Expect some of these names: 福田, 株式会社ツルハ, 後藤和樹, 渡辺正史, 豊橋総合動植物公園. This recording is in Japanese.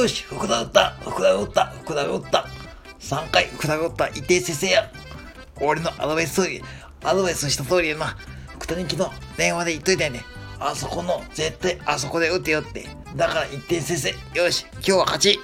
よし、福田打った、福田打った、福田打った。3回福田打った、一定先生や。俺のアドバイスした通りやな。福田に昨日電話で言っといたよね。あそこの、絶対あそこで打てよって。だから一定先生、よし、今日は勝ち。